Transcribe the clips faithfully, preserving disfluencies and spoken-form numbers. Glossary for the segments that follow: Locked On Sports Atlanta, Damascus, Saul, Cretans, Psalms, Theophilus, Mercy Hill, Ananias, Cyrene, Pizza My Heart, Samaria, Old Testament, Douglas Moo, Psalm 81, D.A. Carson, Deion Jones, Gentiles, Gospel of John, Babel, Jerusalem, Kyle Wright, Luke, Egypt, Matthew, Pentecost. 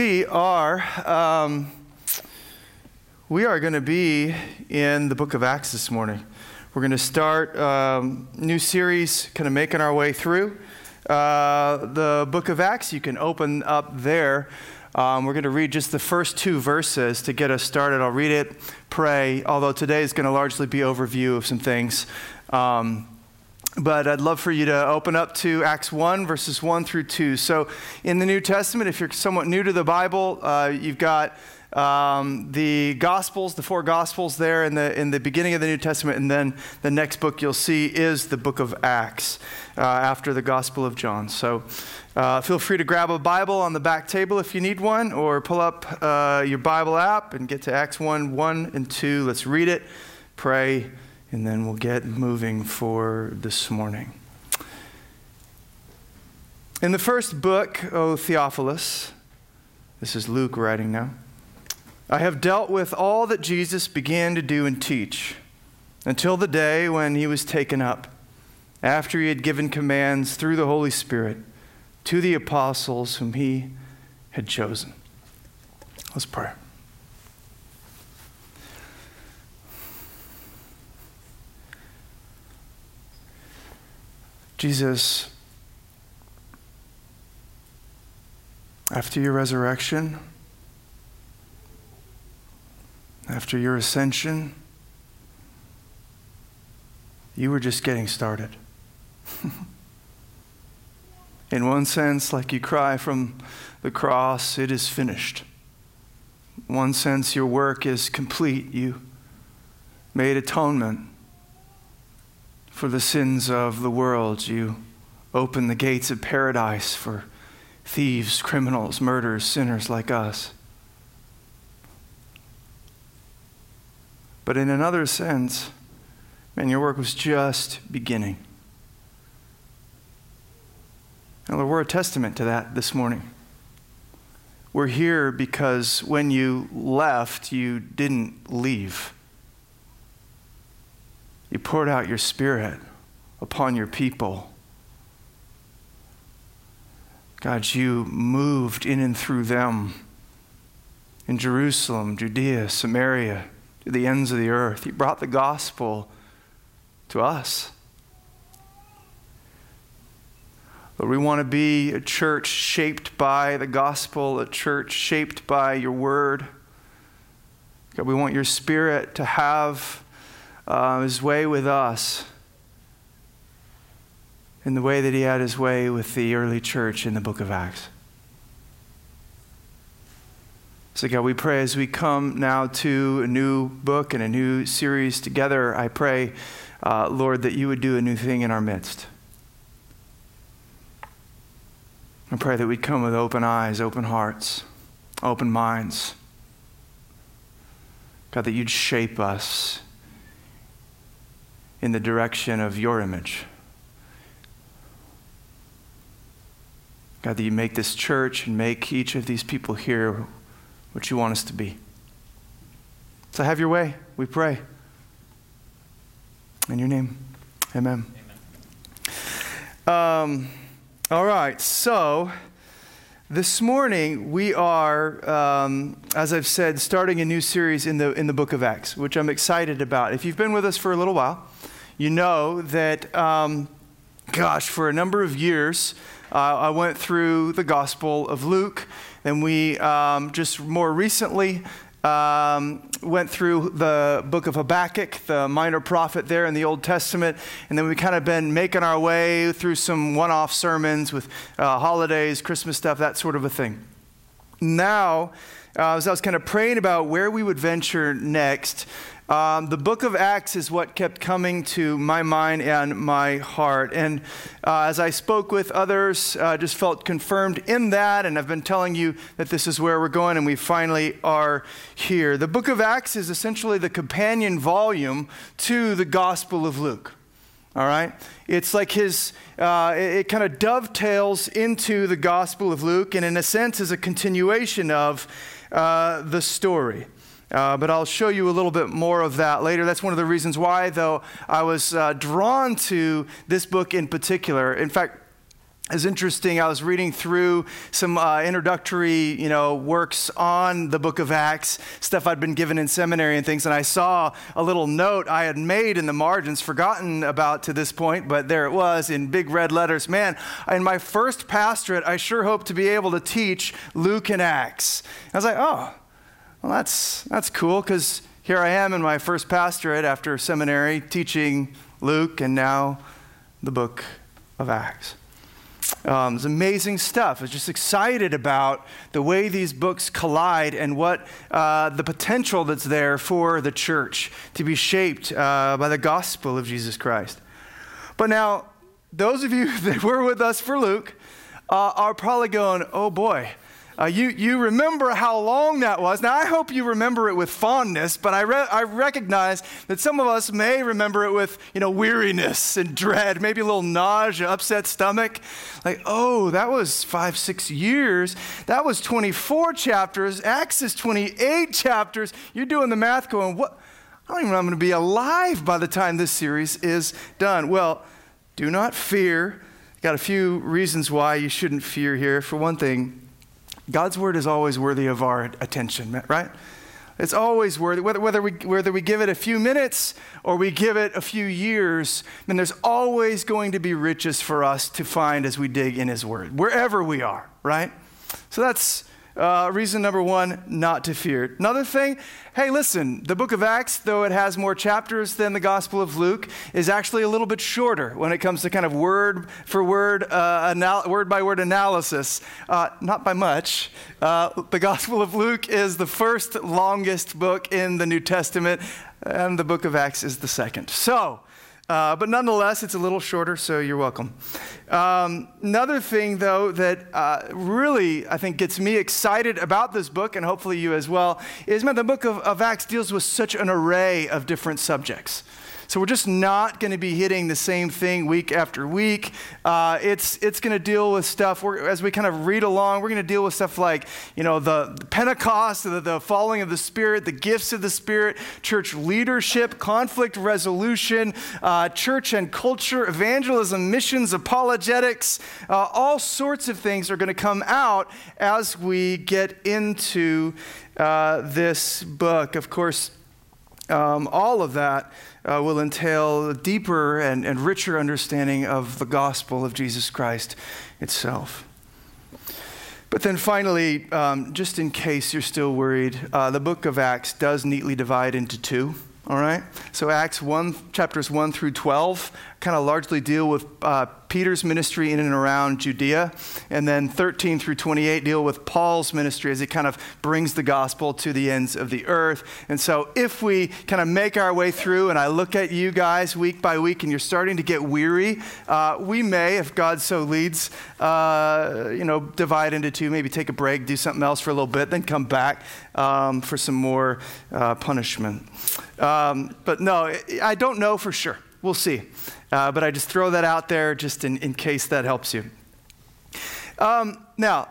We are um, we are going to be in the book of Acts this morning. We're going to start a um, new series, kind of making our way through uh, the book of Acts. You can open up there. Um, we're going to read just the first two verses to get us started. I'll read it, pray, although today is going to largely be overview of some things. Um But I'd love for you to open up to Acts one, verses one through two. So in the New Testament, if you're somewhat new to the Bible, uh, you've got um, the Gospels, the four Gospels there in the in the beginning of the New Testament. And then the next book you'll see is the book of Acts uh, after the Gospel of John. So uh, feel free to grab a Bible on the back table if you need one, or pull up uh, your Bible app and get to Acts one, one and two. Let's read it, pray, and then we'll get moving for this morning. In the first book, O Theophilus, this is Luke writing now, I have dealt with all that Jesus began to do and teach until the day when he was taken up, after he had given commands through the Holy Spirit to the apostles whom he had chosen. Let's pray. Jesus, after your resurrection, after your ascension, you were just getting started. In one sense, like you cry from the cross, it is finished. In one sense, your work is complete. You made atonement for the sins of the world. You open the gates of paradise for thieves, criminals, murderers, sinners like us. But in another sense, man, your work was just beginning. And Lord, we're a testament to that this morning. We're here because when you left, you didn't leave. You poured out your Spirit upon your people. God, you moved in and through them in Jerusalem, Judea, Samaria, to the ends of the earth. You brought the gospel to us. Lord, we want to be a church shaped by the gospel, a church shaped by your word. God, we want your Spirit to have Uh, his way with us in the way that he had his way with the early church in the book of Acts. So God, we pray as we come now to a new book and a new series together, I pray, uh, Lord, that you would do a new thing in our midst. I pray that we'd come with open eyes, open hearts, open minds. God, that you'd shape us in the direction of your image. God, that you make this church and make each of these people here what you want us to be. So have your way, we pray. In your name, amen. Amen. Um, all right, so this morning we are, um, as I've said, starting a new series in the in the book of Acts, which I'm excited about. If you've been with us for a little while, you know that, um, gosh, for a number of years, uh, I went through the Gospel of Luke, and we um, just more recently um, went through the book of Habakkuk, the minor prophet there in the Old Testament, and then we've kind of been making our way through some one-off sermons with uh, holidays, Christmas stuff, that sort of a thing. Now, uh, as I was kind of praying about where we would venture next, Um, the book of Acts is what kept coming to my mind and my heart. And uh, as I spoke with others, I uh, just felt confirmed in that. And I've been telling you that this is where we're going, and we finally are here. The book of Acts is essentially the companion volume to the Gospel of Luke. All right? It's like his, uh, it, it kind of dovetails into the Gospel of Luke, and in a sense is a continuation of uh, the story. Uh, but I'll show you a little bit more of that later. That's one of the reasons why, though, I was uh, drawn to this book in particular. In fact, It's interesting. I was reading through some uh, introductory, you know, works on the book of Acts, stuff I'd been given in seminary and things, and I saw a little note I had made in the margins, forgotten about to this point, but there it was in big red letters. Man, in my first pastorate, I sure hope to be able to teach Luke and Acts. And I was like, oh, well, that's that's cool, because here I am in my first pastorate after seminary teaching Luke and now the book of Acts. Um, it's amazing stuff. I was just excited about the way these books collide and what uh, the potential that's there for the church to be shaped uh, by the gospel of Jesus Christ. But now, those of you that were with us for Luke uh, are probably going, oh boy, uh, you, you remember how long that was. Now, I hope you remember it with fondness, but I, re- I recognize that some of us may remember it with, you know, weariness and dread, maybe a little nausea, upset stomach. Like, oh, that was five, six years. That was twenty-four chapters. Acts is twenty-eight chapters. You're doing the math going, what? I don't even know I'm going to be alive by the time this series is done. Well, do not fear. Got a few reasons why you shouldn't fear here. For one thing, God's word is always worthy of our attention, right? It's always worthy, whether, whether we whether we give it a few minutes or we give it a few years, then there's always going to be riches for us to find as we dig in his word, wherever we are, right? So that's uh, reason number one, not to fear. Another thing, hey, listen, the book of Acts, though it has more chapters than the Gospel of Luke, is actually a little bit shorter when it comes to kind of word for word, uh, anal- word by word analysis. Uh, not by much. Uh, the Gospel of Luke is the first longest book in the New Testament, and the book of Acts is the second. So, uh, but nonetheless, it's a little shorter, so you're welcome. Um, another thing, though, that uh, really, I think, gets me excited about this book, and hopefully you as well, is man, the book of, of Acts deals with such an array of different subjects. So we're just not going to be hitting the same thing week after week. Uh, it's it's going to deal with stuff, we're, as we kind of read along, we're going to deal with stuff like, you know, the, the Pentecost, the, the falling of the Spirit, the gifts of the Spirit, church leadership, conflict resolution, uh, church and culture, evangelism, missions, apologetics, Apologetics, uh, all sorts of things are going to come out as we get into uh, this book. Of course, um, all of that uh, will entail a deeper and, and richer understanding of the gospel of Jesus Christ itself. But then finally, um, just in case you're still worried, uh, the book of Acts does neatly divide into two. All right, so Acts one, chapters one through twelve, kind of largely deal with uh, Peter's ministry in and around Judea, and then thirteen through twenty-eight deal with Paul's ministry as he kind of brings the gospel to the ends of the earth. And so, if we kind of make our way through, and I look at you guys week by week, and you're starting to get weary, uh, we may, if God so leads, uh, you know, divide into two, maybe take a break, do something else for a little bit, then come back um, for some more uh, punishment. Uh, Um, but no, I don't know for sure. We'll see. Uh, but I just throw that out there just in, in case that helps you. Um, now,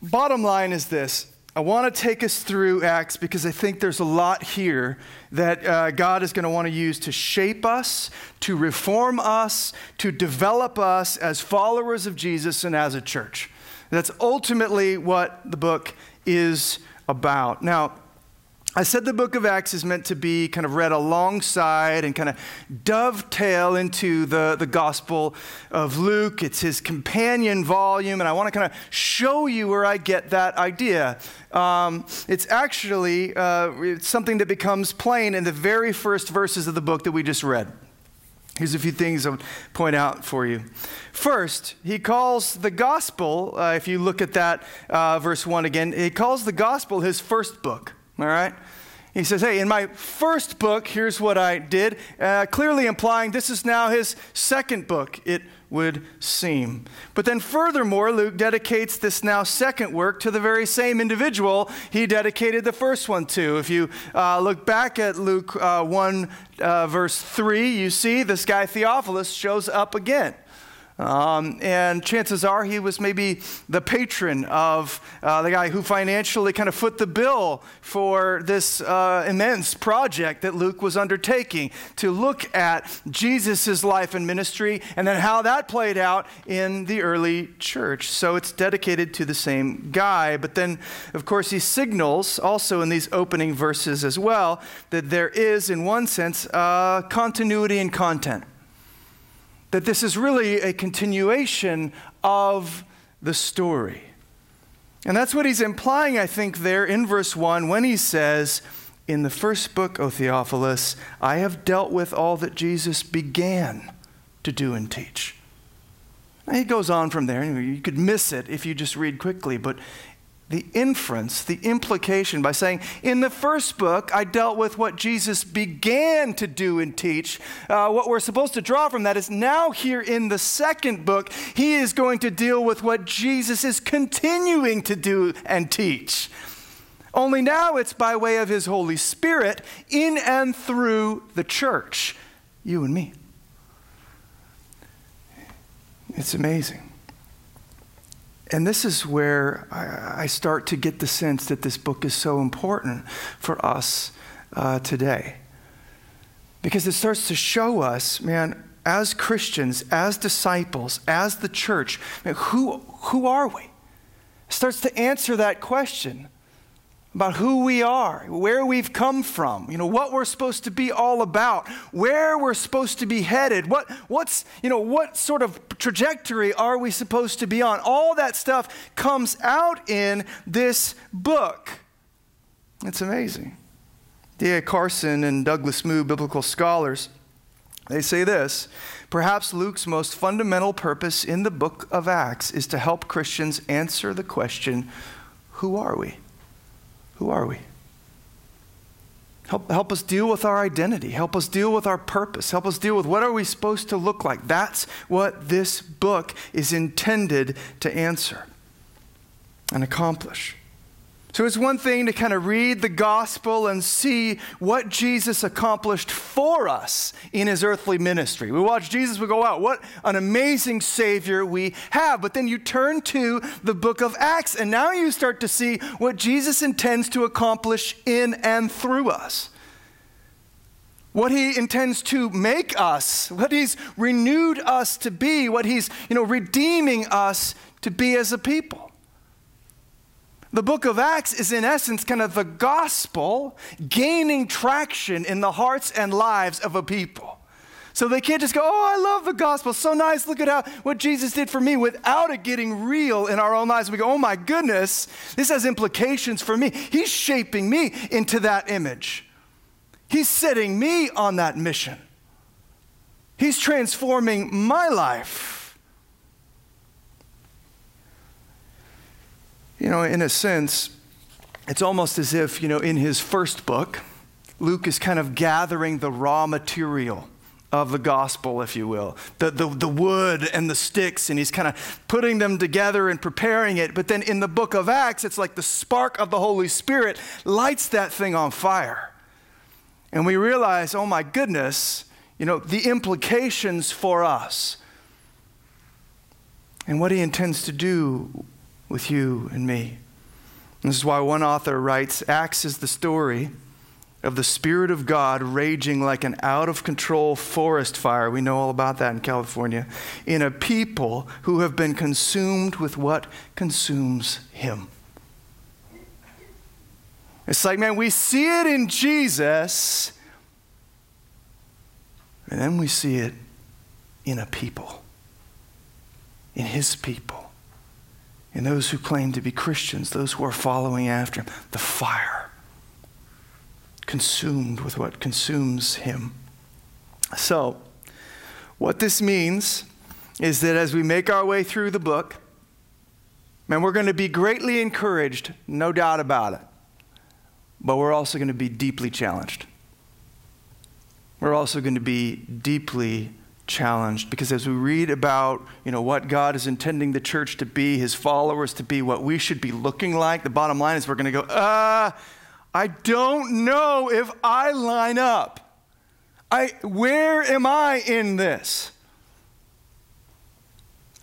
bottom line is this. I want to take us through Acts because I think there's a lot here that uh, God is going to want to use to shape us, to reform us, to develop us as followers of Jesus and as a church. That's ultimately what the book is about. Now, I said the book of Acts is meant to be kind of read alongside and kind of dovetail into the, the Gospel of Luke. It's his companion volume, and I want to kind of show you where I get that idea. Um, it's actually uh, it's something that becomes plain in the very first verses of the book that we just read. Here's a few things I'll point out for you. First, he calls the gospel, uh, if you look at that uh, verse one again, he calls the gospel his first book. All right? He says, hey, in my first book, here's what I did, uh, clearly implying this is now his second book, it would seem. But then furthermore, Luke dedicates this now second work to the very same individual he dedicated the first one to. If you uh, look back at Luke uh, one, uh, verse three, you see this guy Theophilus shows up again. Um, and chances are he was maybe the patron of uh, the guy who financially kind of foot the bill for this uh, immense project that Luke was undertaking to look at Jesus' life and ministry and then how that played out in the early church. So it's dedicated to the same guy. But then, of course, he signals also in these opening verses as well that there is, in one sense, uh, continuity in content. That this is really a continuation of the story. And that's what he's implying, I think, there in verse one when he says, "In the first book, O Theophilus, I have dealt with all that Jesus began to do and teach." And he goes on from there. You could miss it if you just read quickly, but the inference, the implication by saying, in the first book, I dealt with what Jesus began to do and teach. Uh, what we're supposed to draw from that is now here in the second book, he is going to deal with what Jesus is continuing to do and teach. Only now it's by way of his Holy Spirit in and through the church, you and me. It's amazing. And this is where I start to get the sense that this book is so important for us uh, today. Because it starts to show us, man, as Christians, as disciples, as the church, man, who, who are we? It starts to answer that question about who we are, where we've come from, you know, what we're supposed to be all about, where we're supposed to be headed, what what's, you know, what sort of trajectory are we supposed to be on? All that stuff comes out in this book. It's amazing. D A Carson and Douglas Moo, biblical scholars, they say this: perhaps Luke's most fundamental purpose in the book of Acts is to help Christians answer the question, who are we? Who are we? Help, help us deal with our identity. Help us deal with our purpose. Help us deal with what are we supposed to look like. That's what this book is intended to answer and accomplish. So it's one thing to kind of read the gospel and see what Jesus accomplished for us in his earthly ministry. We watch Jesus, we go, wow, what an amazing Savior we have. But then you turn to the book of Acts, and now you start to see what Jesus intends to accomplish in and through us. What he intends to make us, what he's renewed us to be, what he's, you know, redeeming us to be as a people. The book of Acts is, in essence, kind of the gospel gaining traction in the hearts and lives of a people. So they can't just go, oh, I love the gospel. So nice. Look at how what Jesus did for me, without it getting real in our own lives. We go, oh, my goodness, this has implications for me. He's shaping me into that image. He's setting me on that mission. He's transforming my life. You know, in a sense, it's almost as if, you know, in his first book, Luke is kind of gathering the raw material of the gospel, if you will, the, the, the wood and the sticks, and he's kind of putting them together and preparing it. But then in the book of Acts, it's like the spark of the Holy Spirit lights that thing on fire. And we realize, oh my goodness, you know, the implications for us and what he intends to do with you and me. And this is why one author writes, Acts is the story of the Spirit of God raging like an out-of-control forest fire. We know all about that in California. In a people who have been consumed with what consumes him. It's like, man, we see it in Jesus, and then we see it in a people, in his people. And those who claim to be Christians, those who are following after him, the fire, consumed with what consumes him. So, what this means is that as we make our way through the book, man, we're going to be greatly encouraged, no doubt about it. But we're also going to be deeply challenged. We're also going to be deeply challenged. Challenged because as we read about, you know, what God is intending the church to be, his followers to be, what we should be looking like, the bottom line is we're going to go, uh, I don't know if I line up. I, where am I in this?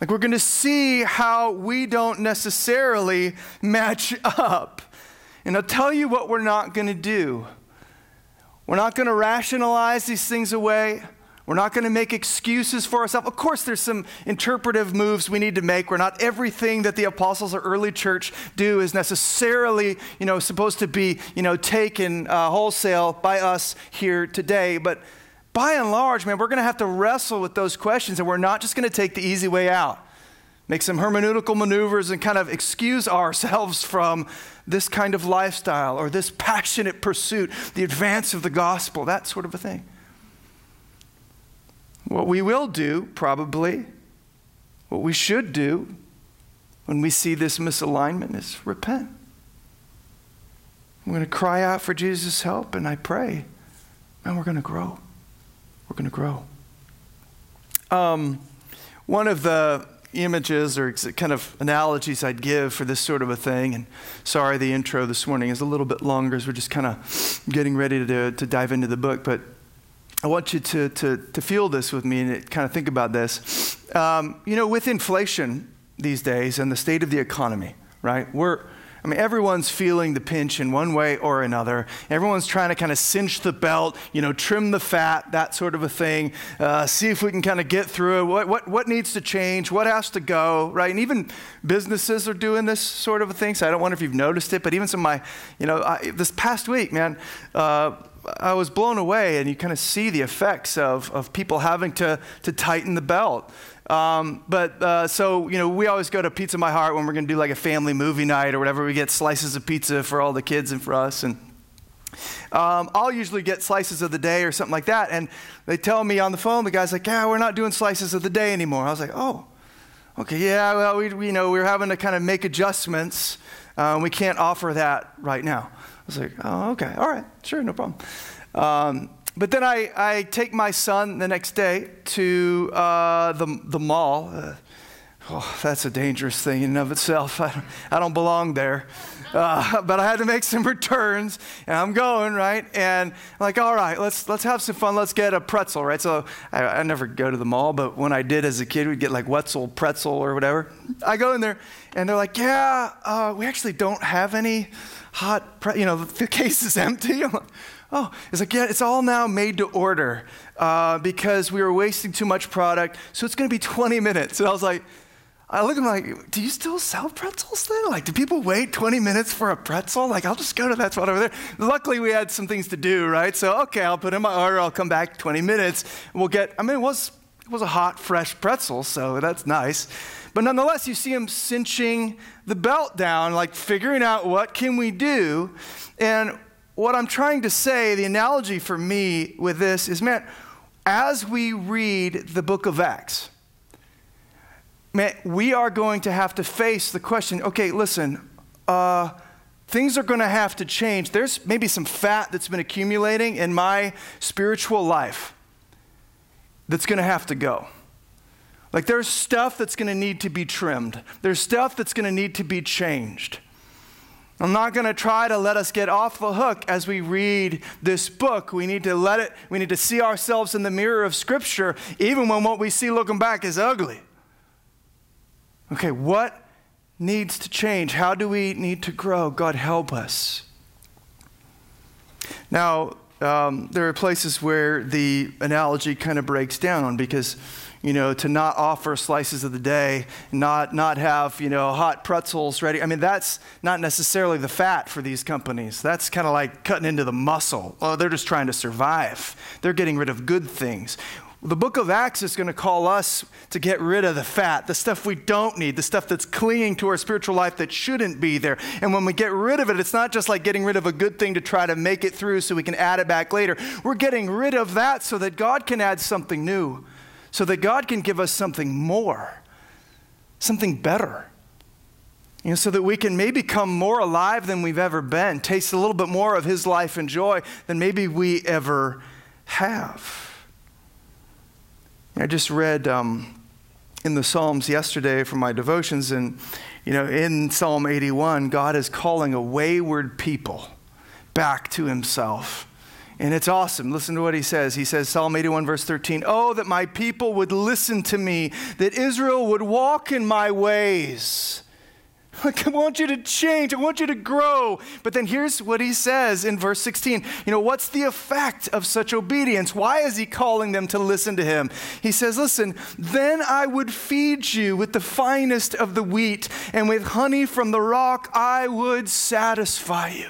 Like, we're going to see how we don't necessarily match up. And I'll tell you what we're not going to do. We're not going to rationalize these things away. We're not going to make excuses for ourselves. Of course, there's some interpretive moves we need to make. We're not everything that the apostles or early church do is necessarily, you know, supposed to be, you know, taken uh, wholesale by us here today. But by and large, man, we're going to have to wrestle with those questions, and we're not just going to take the easy way out, make some hermeneutical maneuvers and kind of excuse ourselves from this kind of lifestyle or this passionate pursuit, the advance of the gospel, that sort of a thing. What we will do, probably, what we should do when we see this misalignment is repent. I'm going to cry out for Jesus' help, and I pray, and we're going to grow. We're going to grow. Um, one of the images or kind of analogies I'd give for this sort of a thing, and sorry the intro this morning is a little bit longer as we're just kind of getting ready to, to dive into the book, but I want you to, to, to feel this with me and kind of think about this. Um, you know, with inflation these days and the state of the economy, right? We're, I mean, everyone's feeling the pinch in one way or another. Everyone's trying to kind of cinch the belt, you know, trim the fat, that sort of a thing. Uh, see if we can kind of get through it. What, what, what needs to change? What has to go, right? And even businesses are doing this sort of a thing. So I don't wonder if you've noticed it, but even some of my, you know, I, this past week, man, uh, I was blown away, and you kind of see the effects of, of people having to, to tighten the belt. Um, but uh, so, you know, we always go to Pizza My Heart when we're going to do like a family movie night or whatever. We get slices of pizza for all the kids and for us. And um, I'll usually get slices of the day or something like that. And they tell me on the phone, the guy's like, yeah, we're not doing slices of the day anymore. I was like, oh, okay, yeah, well, we, we you know, we're having to kind of make adjustments. Uh, we can't offer that right now. I was like, oh, okay, all right, sure, no problem. Um, but then I, I take my son the next day to uh, the the mall. Uh, oh, that's a dangerous thing in and of itself. I don't, I don't belong there. Uh, but I had to make some returns, and I'm going, right? And I'm like, all right, let's let's have some fun. Let's get a pretzel, right? So I, I never go to the mall, but when I did as a kid, we'd get like Wetzel pretzel or whatever. I go in there, and they're like, yeah, uh, we actually don't have any hot, pre- you know, the case is empty. I'm like, oh, it's like, yeah, it's all now made to order uh, because we were wasting too much product. So it's going to be twenty minutes. And I was like, I look at him like, do you still sell pretzels then? Like, do people wait twenty minutes for a pretzel? Like, I'll just go to that spot over there. Luckily, we had some things to do, right? So, okay, I'll put in my order. I'll come back twenty minutes. And we'll get, I mean, it was, it was a hot, fresh pretzel, so that's nice. But nonetheless, you see him cinching the belt down, like figuring out what can we do. And what I'm trying to say, the analogy for me with this is, man, as we read the book of Acts, man, we are going to have to face the question, okay, listen, uh, things are going to have to change. There's maybe some fat that's been accumulating in my spiritual life that's going to have to go. Like, there's stuff that's going to need to be trimmed. There's stuff that's going to need to be changed. I'm not going to try to let us get off the hook as we read this book. We need to let it, we need to see ourselves in the mirror of Scripture, even when what we see looking back is ugly. Okay, what needs to change? How do we need to grow? God, help us. Now, um, there are places where the analogy kind of breaks down because, you know, to not offer slices of the day, not not have, you know, hot pretzels ready. I mean, that's not necessarily the fat for these companies. That's kind of like cutting into the muscle. Oh, they're just trying to survive. They're getting rid of good things. The book of Acts is going to call us to get rid of the fat, the stuff we don't need, the stuff that's clinging to our spiritual life that shouldn't be there. And when we get rid of it, it's not just like getting rid of a good thing to try to make it through so we can add it back later. We're getting rid of that so that God can add something new, so that God can give us something more, something better, you know, so that we can maybe come more alive than we've ever been, taste a little bit more of his life and joy than maybe we ever have. I just read um, in the Psalms yesterday for my devotions, and, you know, in Psalm eighty-one, God is calling a wayward people back to himself. And it's awesome. Listen to what he says. He says, Psalm eighty-one, verse thirteen, "Oh, that my people would listen to me, that Israel would walk in my ways." Like, I want you to change. I want you to grow. But then here's what he says in verse sixteen. You know, what's the effect of such obedience? Why is he calling them to listen to him? He says, listen, "Then I would feed you with the finest of the wheat, and with honey from the rock I would satisfy you."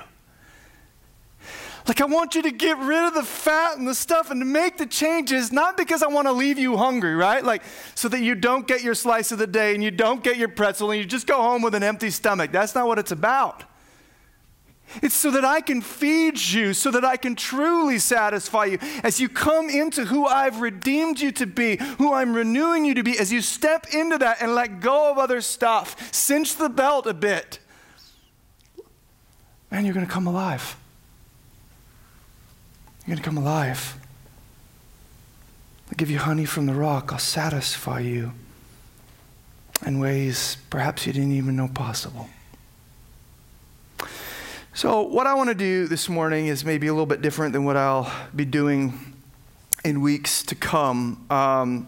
Like, I want you to get rid of the fat and the stuff and to make the changes, not because I want to leave you hungry, right? Like, so that you don't get your slice of the day and you don't get your pretzel and you just go home with an empty stomach. That's not what it's about. It's so that I can feed you, so that I can truly satisfy you. As you come into who I've redeemed you to be, who I'm renewing you to be, as you step into that and let go of other stuff, cinch the belt a bit, man, you're going to come alive. You're going to come alive. I'll give you honey from the rock. I'll satisfy you in ways perhaps you didn't even know possible. So what I want to do this morning is maybe a little bit different than what I'll be doing in weeks to come. Um,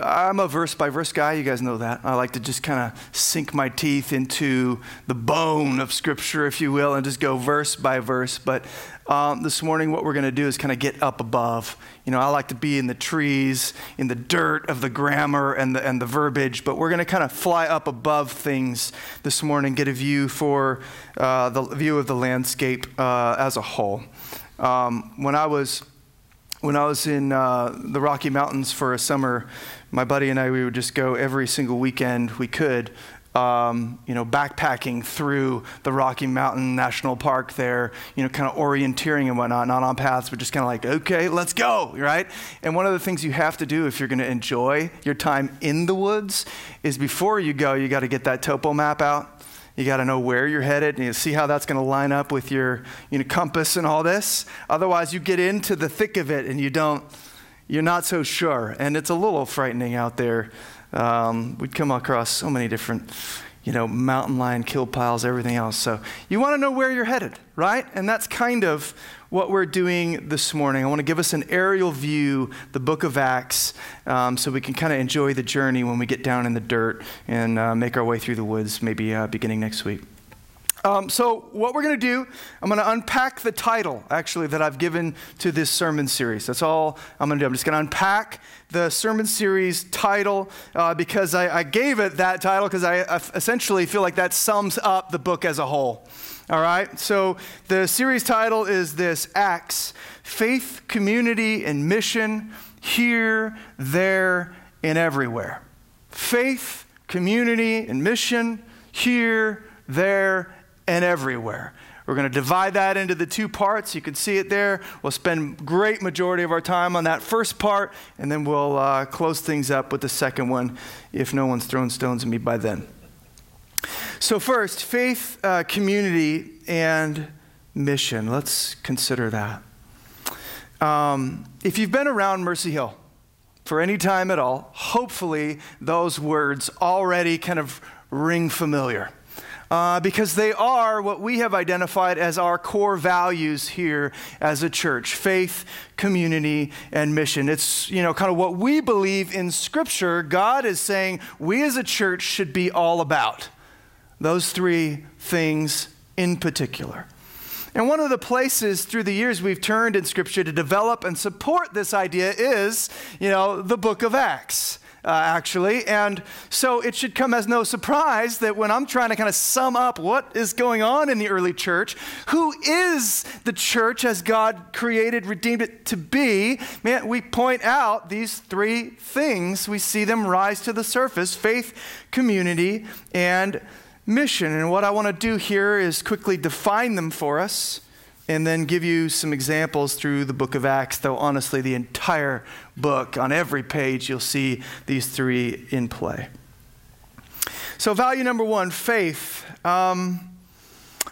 I'm a verse-by-verse guy. You guys know that. I like to just kind of sink my teeth into the bone of Scripture, if you will, and just go verse by verse. But um, this morning, what we're going to do is kind of get up above. You know, I like to be in the trees, in the dirt of the grammar and the and the verbiage. But we're going to kind of fly up above things this morning, get a view for uh, the view of the landscape uh, as a whole. Um, when I was when I was in uh, the Rocky Mountains for a summer, my buddy and I, we would just go every single weekend we could, um, you know, backpacking through the Rocky Mountain National Park there, you know, kind of orienteering and whatnot, not on paths, but just kind of like, okay, let's go, right? And one of the things you have to do if you're going to enjoy your time in the woods is before you go, you got to get that topo map out. You got to know where you're headed and you see how that's going to line up with your, you know, compass and all this. Otherwise, you get into the thick of it and you don't, you're not so sure. And it's a little frightening out there. Um, we'd come across so many different, you know, mountain lion kill piles, everything else. So you want to know where you're headed, right? And that's kind of what we're doing this morning. I want to give us an aerial view, the book of Acts, um, so we can kind of enjoy the journey when we get down in the dirt and uh, make our way through the woods, maybe uh, beginning next week. Um, so what we're going to do, I'm going to unpack the title, actually, that I've given to this sermon series. That's all I'm going to do. I'm just going to unpack the sermon series title uh, because I, I gave it that title because I, I essentially feel like that sums up the book as a whole. All right? So the series title is this: Acts, Faith, Community, and Mission, Here, There, and Everywhere. Faith, Community, and Mission, Here, There, and Everywhere. We're going to divide that into the two parts. You can see it there. We'll spend great majority of our time on that first part, and then we'll uh, close things up with the second one, if no one's thrown stones at me by then. So first, faith, uh, community, and mission. Let's consider that. Um, if you've been around Mercy Hill for any time at all, hopefully those words already kind of ring familiar. Uh, because they are what we have identified as our core values here as a church: faith, community, and mission. It's, you know, kind of what we believe in Scripture God is saying we as a church should be all about. Those three things in particular. And one of the places through the years we've turned in Scripture to develop and support this idea is, you know, the book of Acts. Uh, actually. And so it should come as no surprise that when I'm trying to kind of sum up what is going on in the early church, who is the church as God created, redeemed it to be, man, we point out these three things. We see them rise to the surface: faith, community, and mission. And what I want to do here is quickly define them for us and then give you some examples through the book of Acts, though honestly the entire book, on every page you'll see these three in play. So value number one, faith. Um,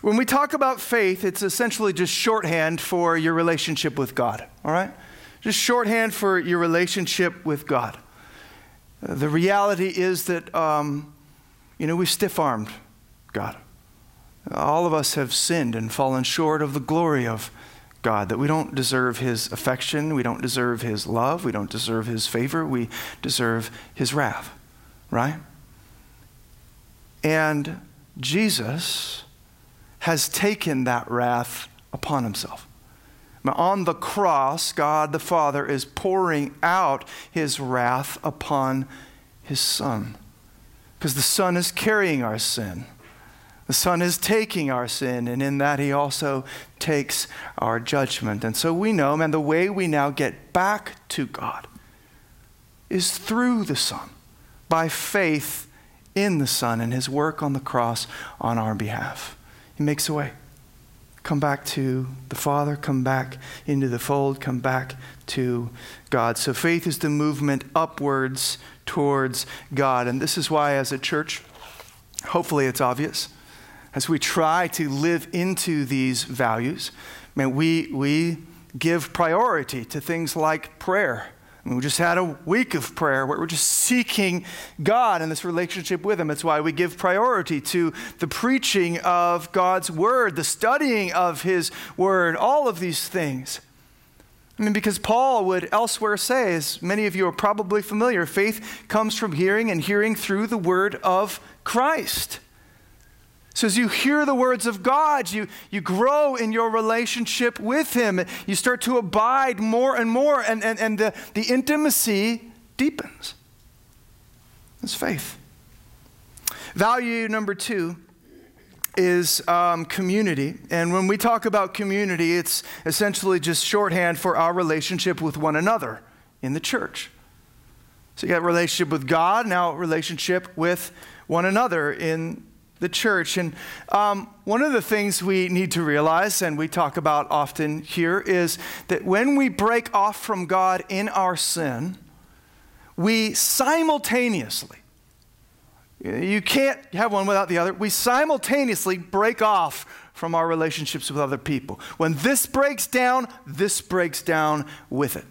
when we talk about faith, it's essentially just shorthand for your relationship with God, all right? Just shorthand for your relationship with God. Uh, the reality is that, um, you know, we've stiff-armed God. All of us have sinned and fallen short of the glory of God, that we don't deserve his affection, we don't deserve his love, we don't deserve his favor, we deserve his wrath, right? And Jesus has taken that wrath upon himself. On the cross, God the Father is pouring out his wrath upon his Son, because the Son is carrying our sin. The Son is taking our sin, and in that he also takes our judgment. And so we know, man, the way we now get back to God is through the Son, by faith in the Son and his work on the cross on our behalf. He makes a way. Come back to the Father, come back into the fold, come back to God. So faith is the movement upwards towards God. And this is why, as a church, hopefully it's obvious, as we try to live into these values, man, we, we give priority to things like prayer. I mean, we just had a week of prayer where we're just seeking God and this relationship with him. It's why we give priority to the preaching of God's word, the studying of his word, all of these things. I mean, because Paul would elsewhere say, as many of you are probably familiar, faith comes from hearing and hearing through the word of Christ. So as you hear the words of God, you, you grow in your relationship with him. You start to abide more and more, and, and, and the, the intimacy deepens. That's faith. Value number two is um, community. And when we talk about community, it's essentially just shorthand for our relationship with one another in the church. So you got relationship with God, now relationship with one another in the church. And um, one of the things we need to realize, and we talk about often here, is that when we break off from God in our sin, we simultaneously, you can't have one without the other, we simultaneously break off from our relationships with other people. When this breaks down, this breaks down with it.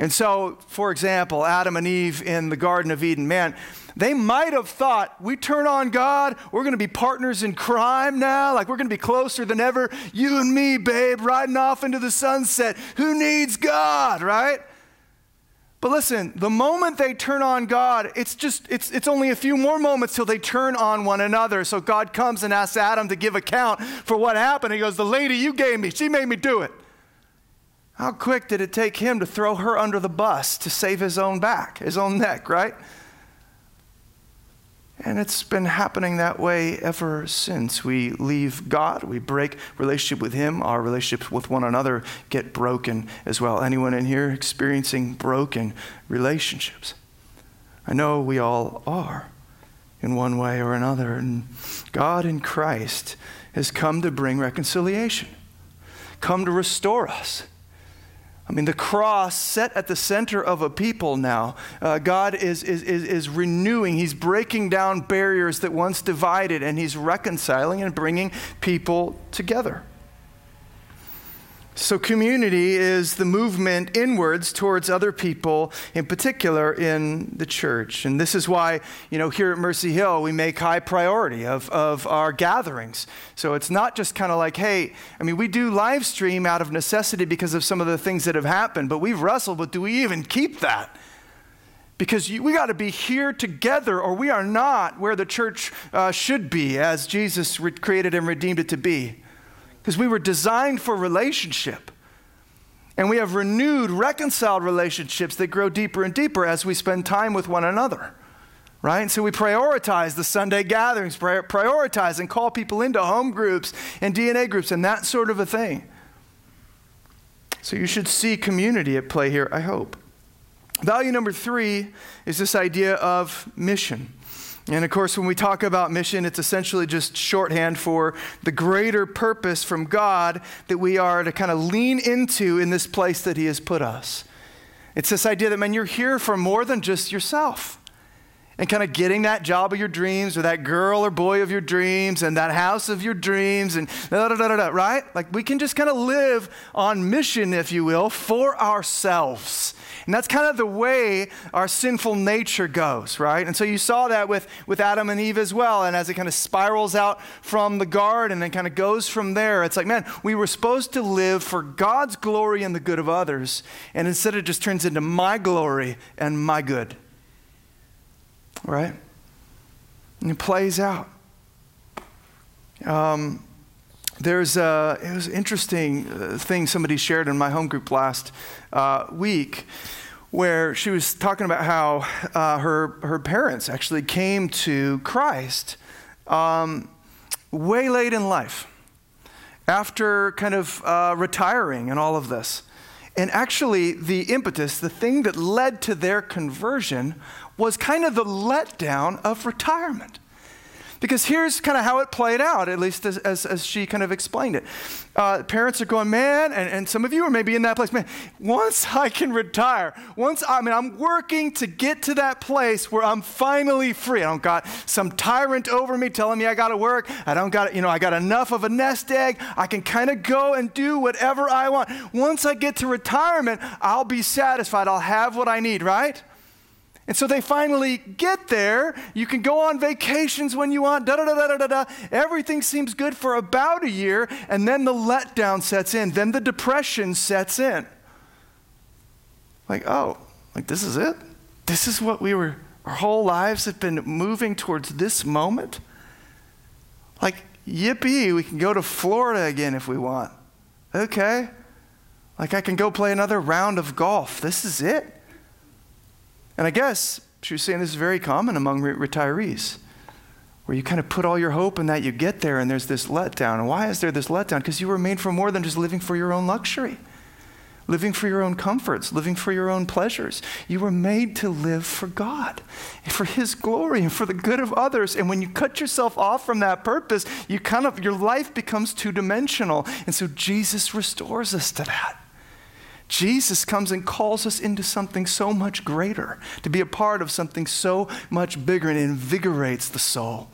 And so, for example, Adam and Eve in the Garden of Eden, man, they might have thought, we turn on God, we're going to be partners in crime now, like we're going to be closer than ever, you and me, babe, riding off into the sunset. Who needs God, right? But listen, the moment they turn on God, it's just, it's it's only a few more moments till they turn on one another. So God comes and asks Adam to give account for what happened. He goes, the lady you gave me, she made me do it. How quick did it take him to throw her under the bus to save his own back, his own neck, right? And it's been happening that way ever since. We leave God, we break relationship with him, our relationships with one another get broken as well. Anyone in here experiencing broken relationships? I know we all are in one way or another. And God in Christ has come to bring reconciliation, come to restore us. I mean, the cross set at the center of a people now. Uh, God is, is is is renewing. He's breaking down barriers that once divided, and he's reconciling and bringing people together. So community is the movement inwards towards other people, in particular in the church. And this is why, you know, here at Mercy Hill, we make high priority of, of our gatherings. So it's not just kind of like, hey, I mean, we do live stream out of necessity because of some of the things that have happened, but we've wrestled with, do we even keep that? Because you, we got to be here together, or we are not where the church uh, should be as Jesus re- created and redeemed it to be. Because we were designed for relationship. And we have renewed, reconciled relationships that grow deeper and deeper as we spend time with one another, right? And so we prioritize the Sunday gatherings, prioritize and call people into home groups and D N A groups and that sort of a thing. So you should see community at play here, I hope. Value number three is this idea of mission. And of course, when we talk about mission, it's essentially just shorthand for the greater purpose from God that we are to kind of lean into in this place that he has put us. It's this idea that, man, you're here for more than just yourself. and kind of getting that job of your dreams or that girl or boy of your dreams and that house of your dreams and da, da, da, da, da, right? Like we can just kind of live on mission, if you will, for ourselves. And that's kind of the way our sinful nature goes, right? And so you saw that with, with Adam and Eve as well. And as it kind of spirals out from the garden and kind of goes from there, it's like, man, we were supposed to live for God's glory and the good of others. And instead it just turns into my glory and my good. Right? And it plays out. Um, there's a, it was an interesting thing somebody shared in my home group last uh, week where she was talking about how uh, her, her parents actually came to Christ um, way late in life after kind of uh, retiring and all of this. And actually the impetus, the thing that led to their conversion was kind of the letdown of retirement. Because here's kind of how it played out, at least as, as, as she kind of explained it. Uh, parents are going, man, and, and some of you are maybe in that place, man, once I can retire, once, I mean, I'm working to get to that place where I'm finally free. I don't got some tyrant over me telling me I got to work. I don't got, you know, I got enough of a nest egg. I can kind of go and do whatever I want. Once I get to retirement, I'll be satisfied. I'll have what I need, right? And so they finally get there. You can go on vacations when you want, da-da-da-da-da-da. Everything seems good for about a year, and then the letdown sets in. Then the depression sets in. Like, oh, like this is it? This is what we were, our whole lives have been moving towards this moment? Like, yippee, we can go to Florida again if we want. Okay. Like I can go play another round of golf. This is it? And I guess she was saying this is very common among re- retirees, where you kind of put all your hope in that you get there and there's this letdown. And why is there this letdown? Because you were made for more than just living for your own luxury, living for your own comforts, living for your own pleasures. You were made to live for God, and for His glory, and for the good of others. And when you cut yourself off from that purpose, you kind of your life becomes two-dimensional. And so Jesus restores us to that. Jesus comes and calls us into something so much greater, to be a part of something so much bigger, and invigorates the soul.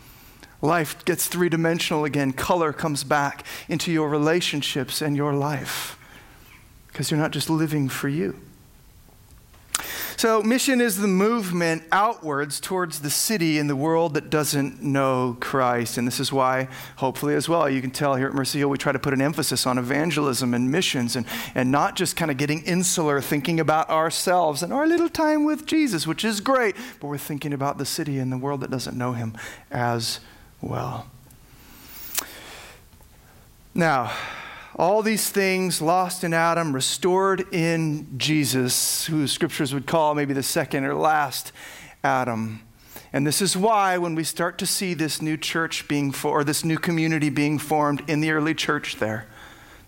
Life gets three-dimensional again. Color comes back into your relationships and your life because you're not just living for you. So mission is the movement outwards towards the city and the world that doesn't know Christ. And this is why, hopefully as well, you can tell here at Mercy Hill, we try to put an emphasis on evangelism and missions and, and not just kind of getting insular, thinking about ourselves and our little time with Jesus, which is great, but we're thinking about the city and the world that doesn't know Him as well. Now, all these things lost in Adam, restored in Jesus, who scriptures would call maybe the second or last Adam. And this is why when we start to see this new church being for, or this new community being formed in the early church there,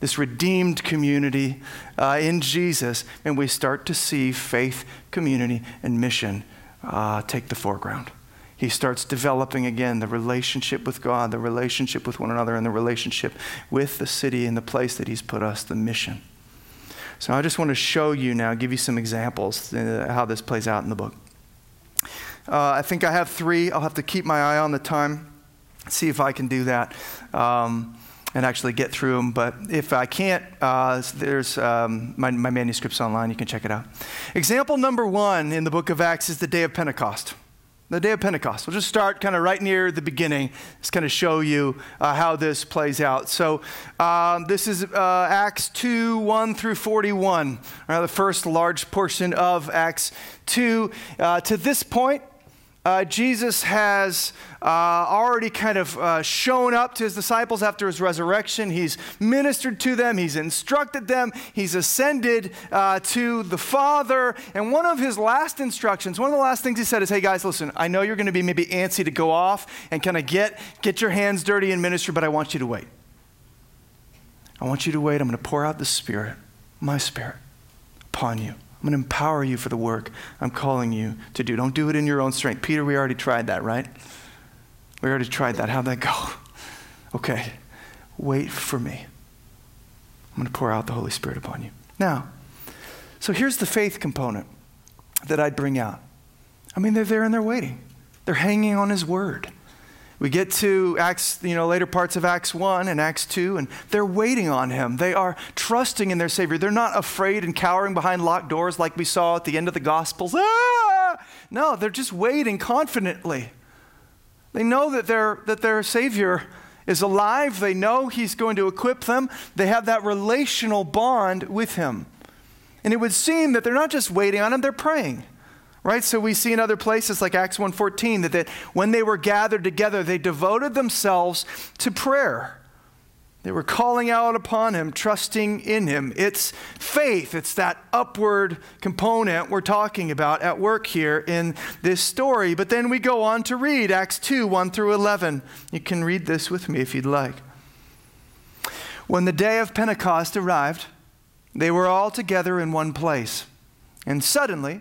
this redeemed community uh, in Jesus, and we start to see faith, community, and mission uh, take the foreground. He starts developing again the relationship with God, the relationship with one another, and the relationship with the city and the place that He's put us, the mission. So I just want to show you now, give you some examples uh, how this plays out in the book. Uh, I think I have three. I'll have to keep my eye on the time, see if I can do that um, and actually get through them. But if I can't, uh, there's um, my, my manuscript's online. You can check it out. Example number one in the book of Acts is the day of Pentecost. The day of Pentecost. We'll just start kind of right near the beginning. Just kind of show you uh, how this plays out. So um, this is uh, Acts two, one through forty-one, uh, the first large portion of Acts two. Uh, to this point, Uh, Jesus has uh, already kind of uh, shown up to His disciples after His resurrection. He's ministered to them. He's instructed them. He's ascended uh, to the Father. And one of His last instructions, one of the last things He said is, hey guys, listen, I know you're going to be maybe antsy to go off and kind of get, get your hands dirty and minister, but I want you to wait. I want you to wait. I'm going to pour out the Spirit, my Spirit, upon you. I'm going to empower you for the work I'm calling you to do. Don't do it in your own strength. Peter, we already tried that, right? We already tried that. How'd that go? Okay. Wait for me. I'm going to pour out the Holy Spirit upon you. Now, so here's the faith component that I'd bring out. I mean, they're there and they're waiting. They're hanging on his word. We get to Acts, you know, later parts of Acts one and Acts two, and they're waiting on him. They are trusting in their Savior. They're not afraid and cowering behind locked doors like we saw at the end of the Gospels. Ah! No, they're just waiting confidently. They know that their that their Savior is alive. They know he's going to equip them. They have that relational bond with him. And it would seem that they're not just waiting on him, they're praying. Right, so we see in other places like Acts one fourteen that, that when they were gathered together, they devoted themselves to prayer. They were calling out upon him, trusting in him. It's faith. It's that upward component we're talking about at work here in this story. But then we go on to read Acts two, one through eleven. You can read this with me if you'd like. When the day of Pentecost arrived, they were all together in one place. And suddenly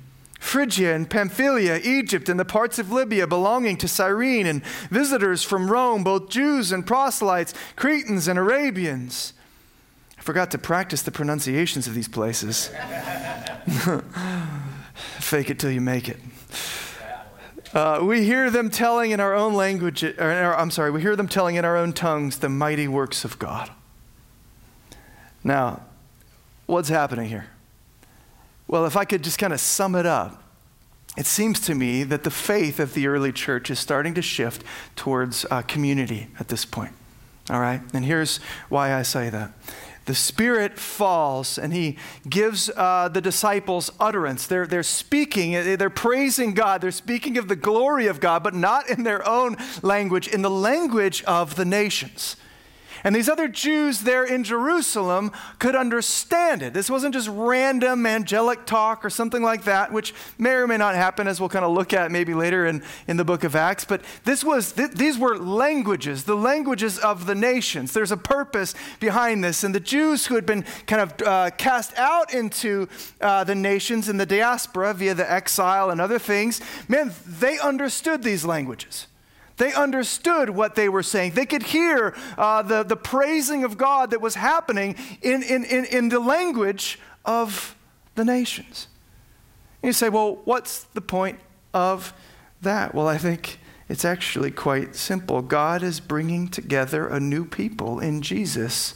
Phrygia and Pamphylia, Egypt and the parts of Libya belonging to Cyrene, and visitors from Rome, both Jews and proselytes, Cretans and Arabians." I forgot to practice the pronunciations of these places. Fake it till you make it. Uh, we hear them telling in our own language, or in our, I'm sorry, we hear them telling in our own tongues the mighty works of God. Now, what's happening here? Well, if I could just kind of sum it up, it seems to me that the faith of the early church is starting to shift towards uh, community at this point, all right? And here's why I say that. The Spirit falls, and he gives uh, the disciples utterance. They're, they're speaking, they're praising God, they're speaking of the glory of God, but not in their own language, in the language of the nations. And these other Jews there in Jerusalem could understand it. This wasn't just random angelic talk or something like that, which may or may not happen, as we'll kind of look at maybe later in, in the book of Acts. But this was th- these were languages, the languages of the nations. There's a purpose behind this. And the Jews who had been kind of uh, cast out into uh, the nations in the diaspora via the exile and other things, man, they understood these languages. They understood what they were saying. They could hear uh, the, the praising of God that was happening in, in, in, in the language of the nations. And you say, well, what's the point of that? Well, I think it's actually quite simple. God is bringing together a new people in Jesus,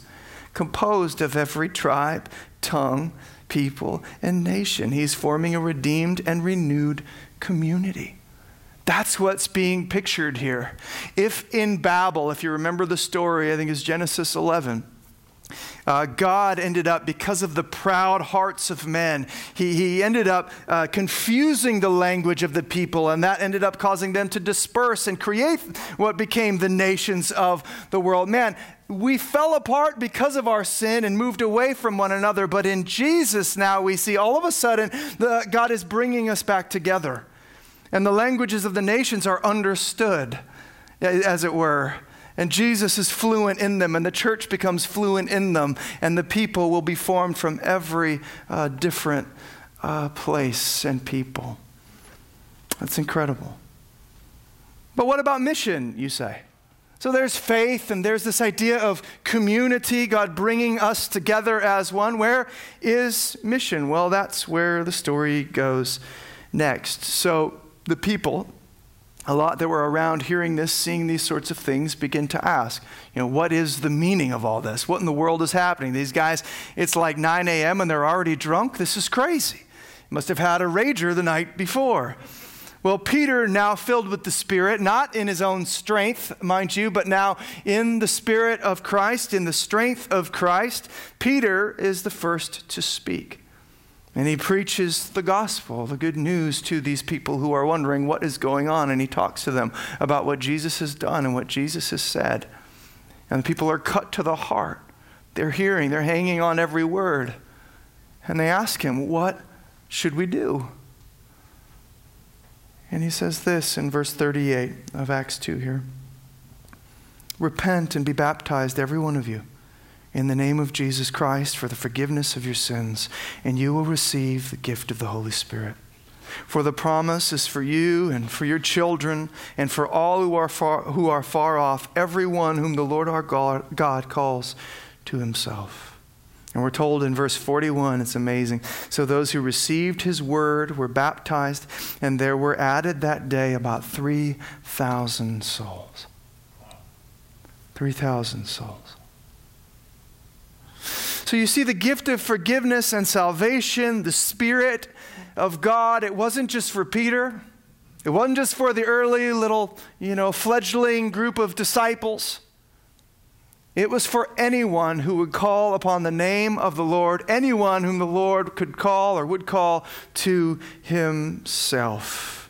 composed of every tribe, tongue, people, and nation. He's forming a redeemed and renewed community. That's what's being pictured here. If in Babel, if you remember the story, I think it's Genesis eleven, uh, God ended up, because of the proud hearts of men, he, he ended up uh, confusing the language of the people, and that ended up causing them to disperse and create what became the nations of the world. Man, we fell apart because of our sin and moved away from one another, but in Jesus now we see all of a sudden the, God is bringing us back together. And the languages of the nations are understood, as it were. And Jesus is fluent in them, and the church becomes fluent in them, and the people will be formed from every uh, different uh, place and people. That's incredible. But what about mission, you say? So there's faith, and there's this idea of community, God bringing us together as one. Where is mission? Well, that's where the story goes next. So the people, a lot that were around hearing this, seeing these sorts of things, begin to ask, you know, what is the meaning of all this? What in the world is happening? These guys, it's like nine a.m. and they're already drunk. This is crazy. Must have had a rager the night before. Well, Peter, now filled with the Spirit, not in his own strength, mind you, but now in the Spirit of Christ, in the strength of Christ, Peter is the first to speak. And he preaches the gospel, the good news to these people who are wondering what is going on. And he talks to them about what Jesus has done and what Jesus has said. And people are cut to the heart. They're hearing, they're hanging on every word. And they ask him, what should we do? And he says this in verse thirty-eight of Acts two here. Repent and be baptized, every one of you, in the name of Jesus Christ for the forgiveness of your sins, and you will receive the gift of the Holy Spirit. For the promise is for you and for your children and for all who are far, who are far off, everyone whom the Lord our God, God calls to himself. And we're told in verse forty-one, it's amazing. So those who received his word were baptized, and there were added that day about three thousand souls. three thousand souls. So you see the gift of forgiveness and salvation, the Spirit of God, it wasn't just for Peter. It wasn't just for the early little, you know, fledgling group of disciples. It was for anyone who would call upon the name of the Lord, anyone whom the Lord could call or would call to himself.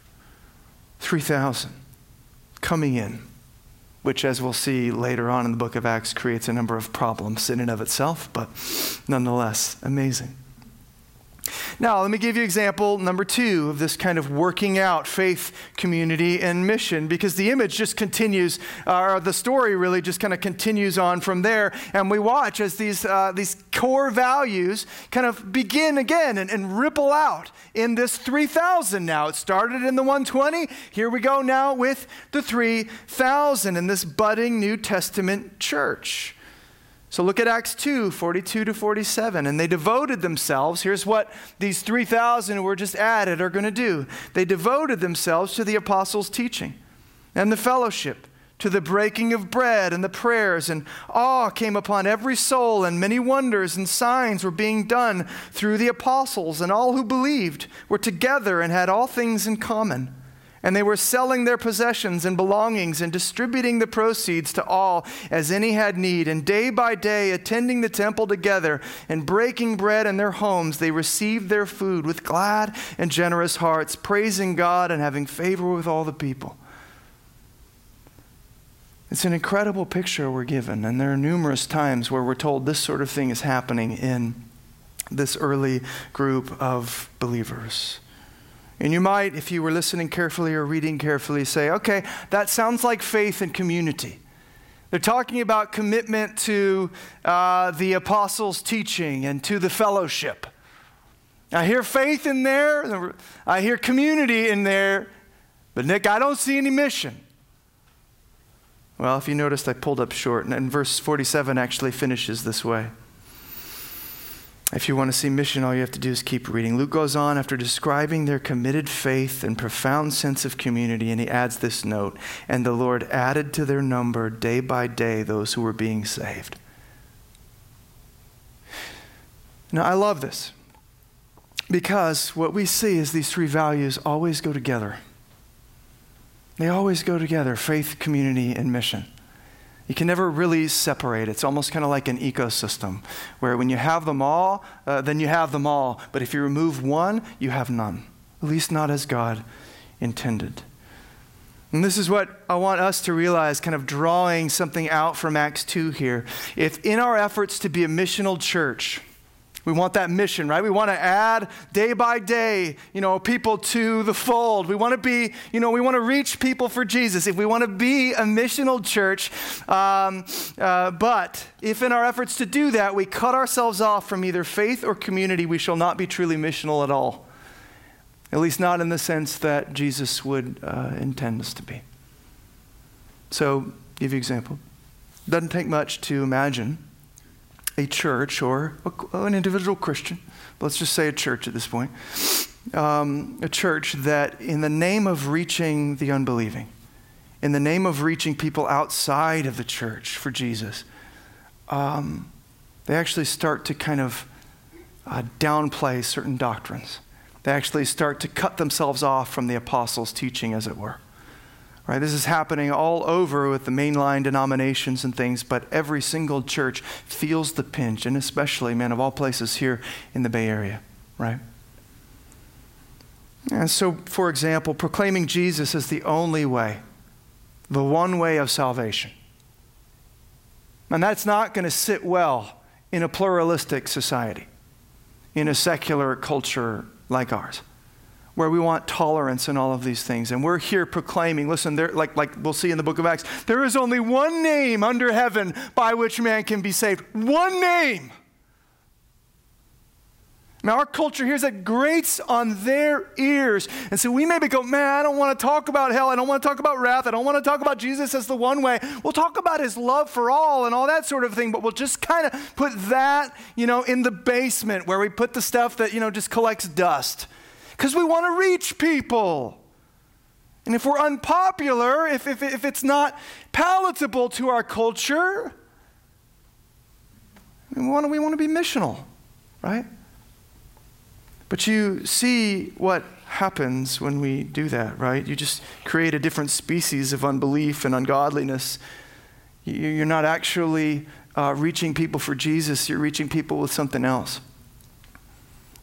three thousand coming in, which, as we'll see later on in the book of Acts, creates a number of problems in and of itself, but nonetheless, amazing. Now, let me give you example number two of this kind of working out faith, community, and mission, because the image just continues, uh, or the story really just kind of continues on from there, and we watch as these uh, these core values kind of begin again and, and ripple out in this three thousand now. It started in the one twenty. Here we go now with the three thousand in this budding New Testament church. So look at Acts two, forty-two to forty-seven. And they devoted themselves. Here's what these three thousand who were just added are going to do. They devoted themselves to the apostles' teaching and the fellowship, to the breaking of bread and the prayers. And awe came upon every soul, and many wonders and signs were being done through the apostles. And all who believed were together and had all things in common. And they were selling their possessions and belongings and distributing the proceeds to all as any had need. And day by day, attending the temple together and breaking bread in their homes, they received their food with glad and generous hearts, praising God and having favor with all the people. It's an incredible picture we're given. And there are numerous times where we're told this sort of thing is happening in this early group of believers. And you might, if you were listening carefully or reading carefully, say, okay, that sounds like faith and community. They're talking about commitment to uh, the apostles' teaching and to the fellowship. I hear faith in there. I hear community in there. But Nick, I don't see any mission. Well, if you noticed, I pulled up short. And verse forty-seven actually finishes this way. If you want to see mission, all you have to do is keep reading. Luke goes on after describing their committed faith and profound sense of community, and he adds this note, and the Lord added to their number day by day those who were being saved. Now, I love this because what we see is these three values always go together. They always go together, faith, community, and mission. You can never really separate. It's almost kind of like an ecosystem where when you have them all, uh, then you have them all. But if you remove one, you have none, at least not as God intended. And this is what I want us to realize, kind of drawing something out from Acts two here. If in our efforts to be a missional church, we want that mission, right? We want to add day by day, you know, people to the fold. We want to be, you know, we want to reach people for Jesus. If we want to be a missional church, um, uh, but if in our efforts to do that, we cut ourselves off from either faith or community, we shall not be truly missional at all. At least not in the sense that Jesus would uh, intend us to be. So, give you an example. Doesn't take much to imagine a church or a, an individual Christian, let's just say a church at this point, um, a church that in the name of reaching the unbelieving, in the name of reaching people outside of the church for Jesus, um, they actually start to kind of uh, downplay certain doctrines. They actually start to cut themselves off from the apostles' teaching, as it were. Right, this is happening all over with the mainline denominations and things, but every single church feels the pinch, and especially, man, of all places here in the Bay Area, right? And so, for example, proclaiming Jesus as the only way, the one way of salvation. And that's not going to sit well in a pluralistic society, in a secular culture like ours, where we want tolerance and all of these things. And we're here proclaiming, listen, there, like, like we'll see in the book of Acts, there is only one name under heaven by which man can be saved. One name. Now, our culture hears that grates on their ears. And so we maybe go, man, I don't want to talk about hell. I don't want to talk about wrath. I don't want to talk about Jesus as the one way. We'll talk about his love for all and all that sort of thing, but we'll just kind of put that, you know, in the basement where we put the stuff that, you know, just collects dust. Because we want to reach people. And if we're unpopular, if, if, if it's not palatable to our culture, we want to, we want to be missional, right? But you see what happens when we do that, right? You just create a different species of unbelief and ungodliness. You're not actually uh, reaching people for Jesus. You're reaching people with something else.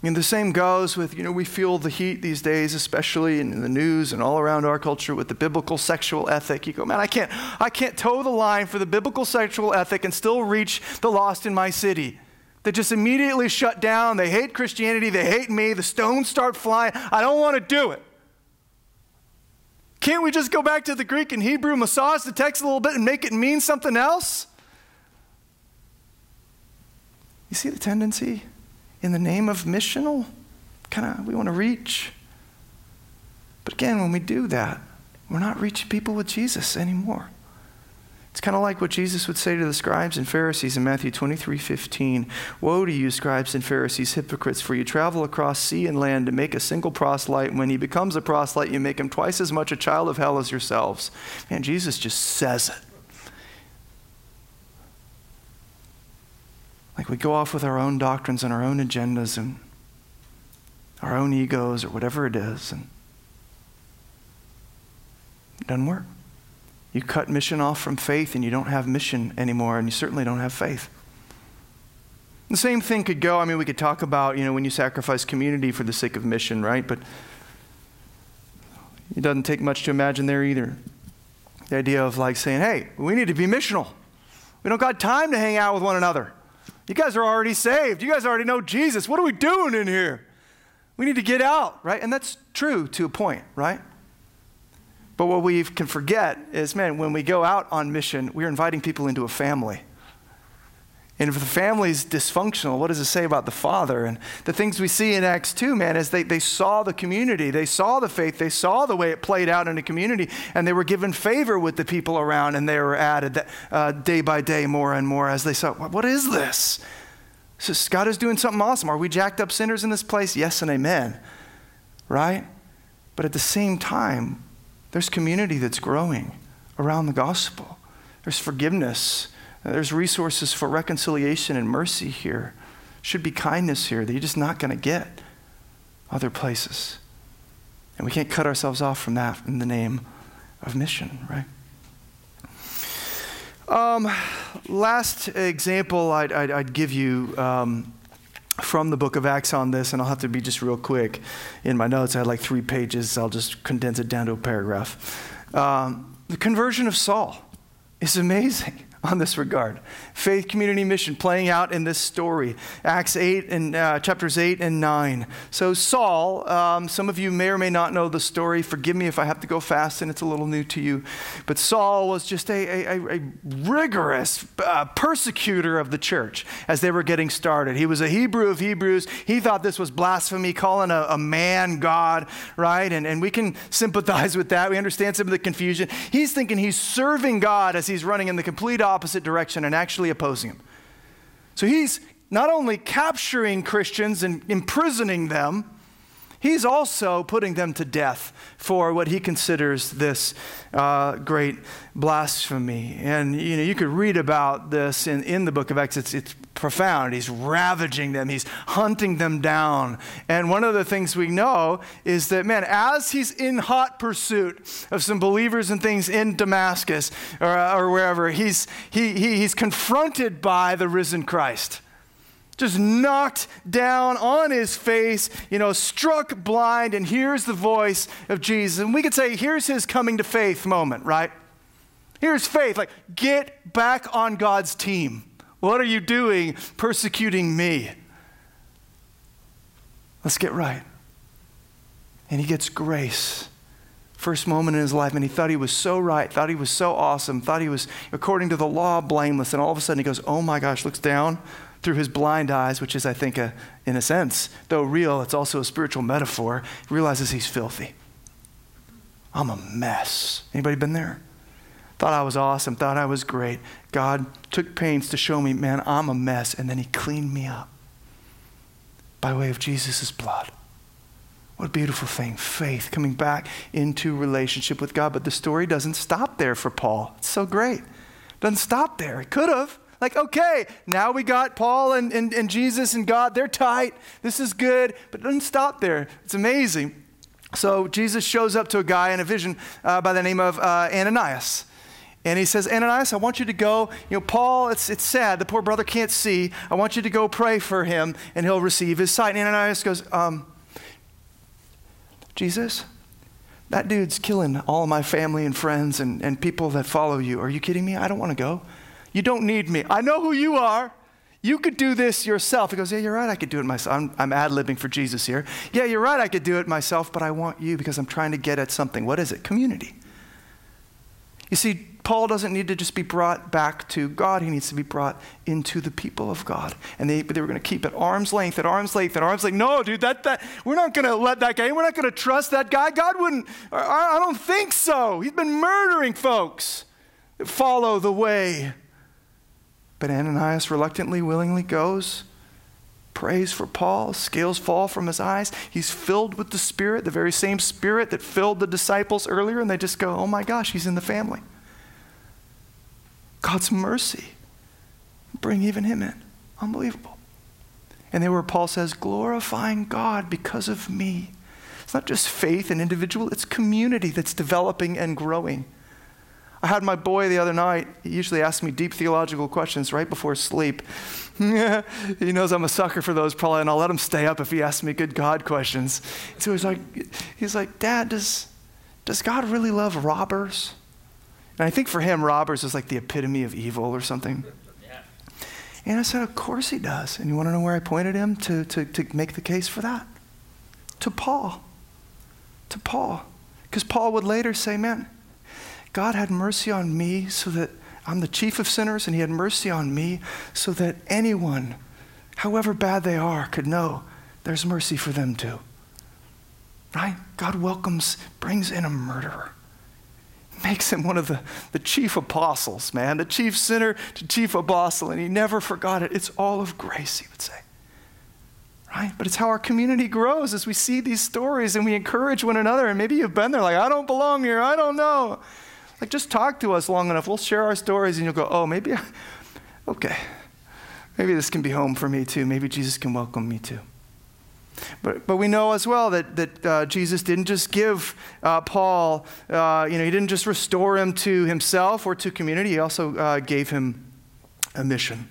And the same goes with, you know, we feel the heat these days, especially in the news and all around our culture with the biblical sexual ethic. You go, man, I can't, I can't toe the line for the biblical sexual ethic and still reach the lost in my city. They just immediately shut down. They hate Christianity. They hate me. The stones start flying. I don't want to do it. Can't we just go back to the Greek and Hebrew, massage the text a little bit and make it mean something else? You see the tendency? In the name of missional, kind of, we want to reach. But again, when we do that, we're not reaching people with Jesus anymore. It's kind of like what Jesus would say to the scribes and Pharisees in Matthew twenty-three fifteen. Woe to you, scribes and Pharisees, hypocrites, for you travel across sea and land to make a single proselyte, and when he becomes a proselyte, you make him twice as much a child of hell as yourselves. Man, Jesus just says it. Like we go off with our own doctrines and our own agendas and our own egos or whatever it is, and it doesn't work. You cut mission off from faith and you don't have mission anymore, and you certainly don't have faith. The same thing could go, I mean, we could talk about, you know, when you sacrifice community for the sake of mission, right? But it doesn't take much to imagine there either. The idea of like saying, hey, we need to be missional. We don't got time to hang out with one another. You guys are already saved. You guys already know Jesus. What are we doing in here? We need to get out, right? And that's true to a point, right? But what we can forget is, man, when we go out on mission, we're inviting people into a family. And if the family's dysfunctional, what does it say about the father? And the things we see in Acts two, man, is they, they saw the community. They saw the faith. They saw the way it played out in the community. And they were given favor with the people around. And they were added that, uh, day by day more and more as they saw, what is this? So God is doing something awesome. Are we jacked up sinners in this place? Yes and amen, right? But at the same time, there's community that's growing around the gospel. There's forgiveness. There's resources for reconciliation and mercy here. Should be kindness here that you're just not going to get other places. And we can't cut ourselves off from that in the name of mission, right? Um, last example I'd, I'd, I'd give you um, from the book of Acts on this, and I'll have to be just real quick. In my notes, I had like three pages. So I'll just condense it down to a paragraph. Um, the conversion of Saul is amazing on this regard. Faith, community, mission playing out in this story. Acts eight and uh, chapters eight and nine. So Saul, um, some of you may or may not know the story. Forgive me if I have to go fast and it's a little new to you. But Saul was just a, a, a rigorous uh, persecutor of the church as they were getting started. He was a Hebrew of Hebrews. He thought this was blasphemy, calling a, a man God, right? And, and we can sympathize with that. We understand some of the confusion. He's thinking he's serving God as he's running in the complete opposite opposite direction and actually opposing him. So he's not only capturing Christians and imprisoning them, he's also putting them to death for what he considers this uh, great blasphemy. And you know, you could read about this in, in the book of Acts. It's, it's profound. He's ravaging them. He's hunting them down. And one of the things we know is that, man, as he's in hot pursuit of some believers and things in Damascus or, or wherever, he's, he, he, he's confronted by the risen Christ. just knocked down on his face, you know, struck blind, and hears the voice of Jesus. And we could say, here's his coming to faith moment, right? Here's faith, like, get back on God's team. What are you doing persecuting me? Let's get right. And he gets grace. First moment in his life, and he thought he was so right, thought he was so awesome, thought he was, according to the law, blameless. And all of a sudden he goes, oh my gosh, looks down through his blind eyes, which is, I think, a, in a sense, though real, it's also a spiritual metaphor. He realizes he's filthy. I'm a mess. Anybody been there? Thought I was awesome, thought I was great. God took pains to show me, man, I'm a mess. And then he cleaned me up by way of Jesus' blood. What a beautiful thing, faith, coming back into relationship with God. But the story doesn't stop there for Paul. It's so great. Doesn't stop there. It could have. Like, okay, now we got Paul and, and, and Jesus and God. They're tight. This is good. But it doesn't stop there. It's amazing. So Jesus shows up to a guy in a vision uh, by the name of uh, Ananias. And he says, Ananias, I want you to go, you know, Paul, it's it's sad. The poor brother can't see. I want you to go pray for him, and he'll receive his sight. And Ananias goes, um, Jesus, that dude's killing all of my family and friends and, and people that follow you. Are you kidding me? I don't want to go. You don't need me. I know who you are. You could do this yourself. He goes, yeah, you're right. I could do it myself. I'm, I'm ad-libbing for Jesus here. Yeah, you're right. I could do it myself, but I want you because I'm trying to get at something. What is it? Community. You see, Paul doesn't need to just be brought back to God. He needs to be brought into the people of God. And they they were going to keep at arm's length, at arm's length, at arm's length. No, dude, that that we're not going to let that guy in. We're not going to trust that guy. God wouldn't. I, I don't think so. He's been murdering folks. Follow the way. But Ananias reluctantly, willingly goes, prays for Paul, scales fall from his eyes. He's filled with the Spirit, the very same Spirit that filled the disciples earlier, and they just go, oh my gosh, he's in the family. God's mercy. Bring even him in. Unbelievable. And they were, Paul says, glorifying God because of me. It's not just faith and individual, it's community that's developing and growing. I had my boy the other night. He usually asks me deep theological questions right before sleep. He knows I'm a sucker for those probably, and I'll let him stay up if he asks me good God questions. So he's like, he's like, Dad, does does God really love robbers? And I think for him, robbers is like the epitome of evil or something. Yeah. And I said, of course he does. And you want to know where I pointed him to, to, to make the case for that? To Paul. To Paul. Because Paul would later say, man, God had mercy on me so that I'm the chief of sinners, and he had mercy on me so that anyone, however bad they are, could know there's mercy for them too. Right? God welcomes, brings in a murderer. Makes him one of the, the chief apostles, man, the chief sinner to chief apostle, and he never forgot it. It's all of grace, he would say, right? But it's how our community grows as we see these stories and we encourage one another, and maybe you've been there like, I don't belong here, I don't know. Like, just talk to us long enough. We'll share our stories, and you'll go, oh, maybe, I, okay, maybe this can be home for me too. Maybe Jesus can welcome me too. But but we know as well that that uh, Jesus didn't just give uh, Paul, uh, you know, he didn't just restore him to himself or to community. He also uh, gave him a mission.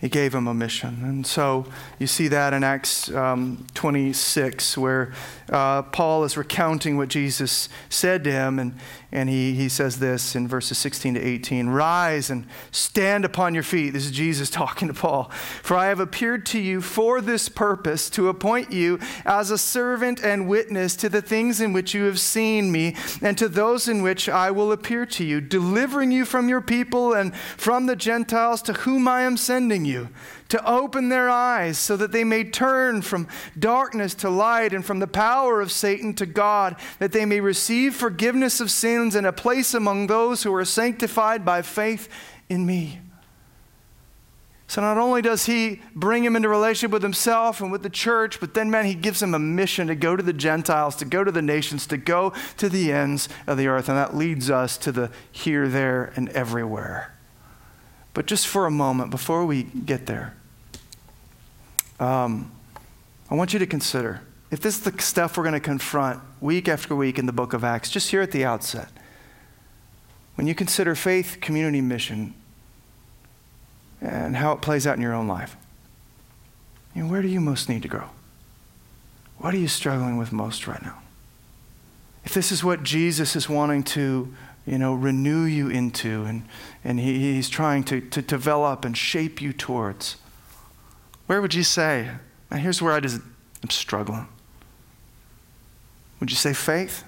He gave him a mission. And so you see that in Acts um, twenty-six, where uh, Paul is recounting what Jesus said to him. And, and he, he says this in verses sixteen to eighteen, rise and stand upon your feet. This is Jesus talking to Paul. For I have appeared to you for this purpose, to appoint you as a servant and witness to the things in which you have seen me and to those in which I will appear to you, delivering you from your people and from the Gentiles to whom I am sending you. You, to open their eyes so that they may turn from darkness to light and from the power of Satan to God, that they may receive forgiveness of sins and a place among those who are sanctified by faith in me. So not only does he bring him into relationship with himself and with the church, but then, man, he gives him a mission to go to the Gentiles, to go to the nations, to go to the ends of the earth. And that leads us to the here, there, and everywhere. But just for a moment, before we get there, um, I want you to consider, if this is the stuff we're going to confront week after week in the book of Acts, just here at the outset, when you consider faith, community, mission, and how it plays out in your own life, You know, where do you most need to grow? What are you struggling with most right now? If this is what Jesus is wanting to, you know, renew you into, and, and he, he's trying to, to develop and shape you towards, where would you say, now here's where I just, I'm struggling. Would you say faith?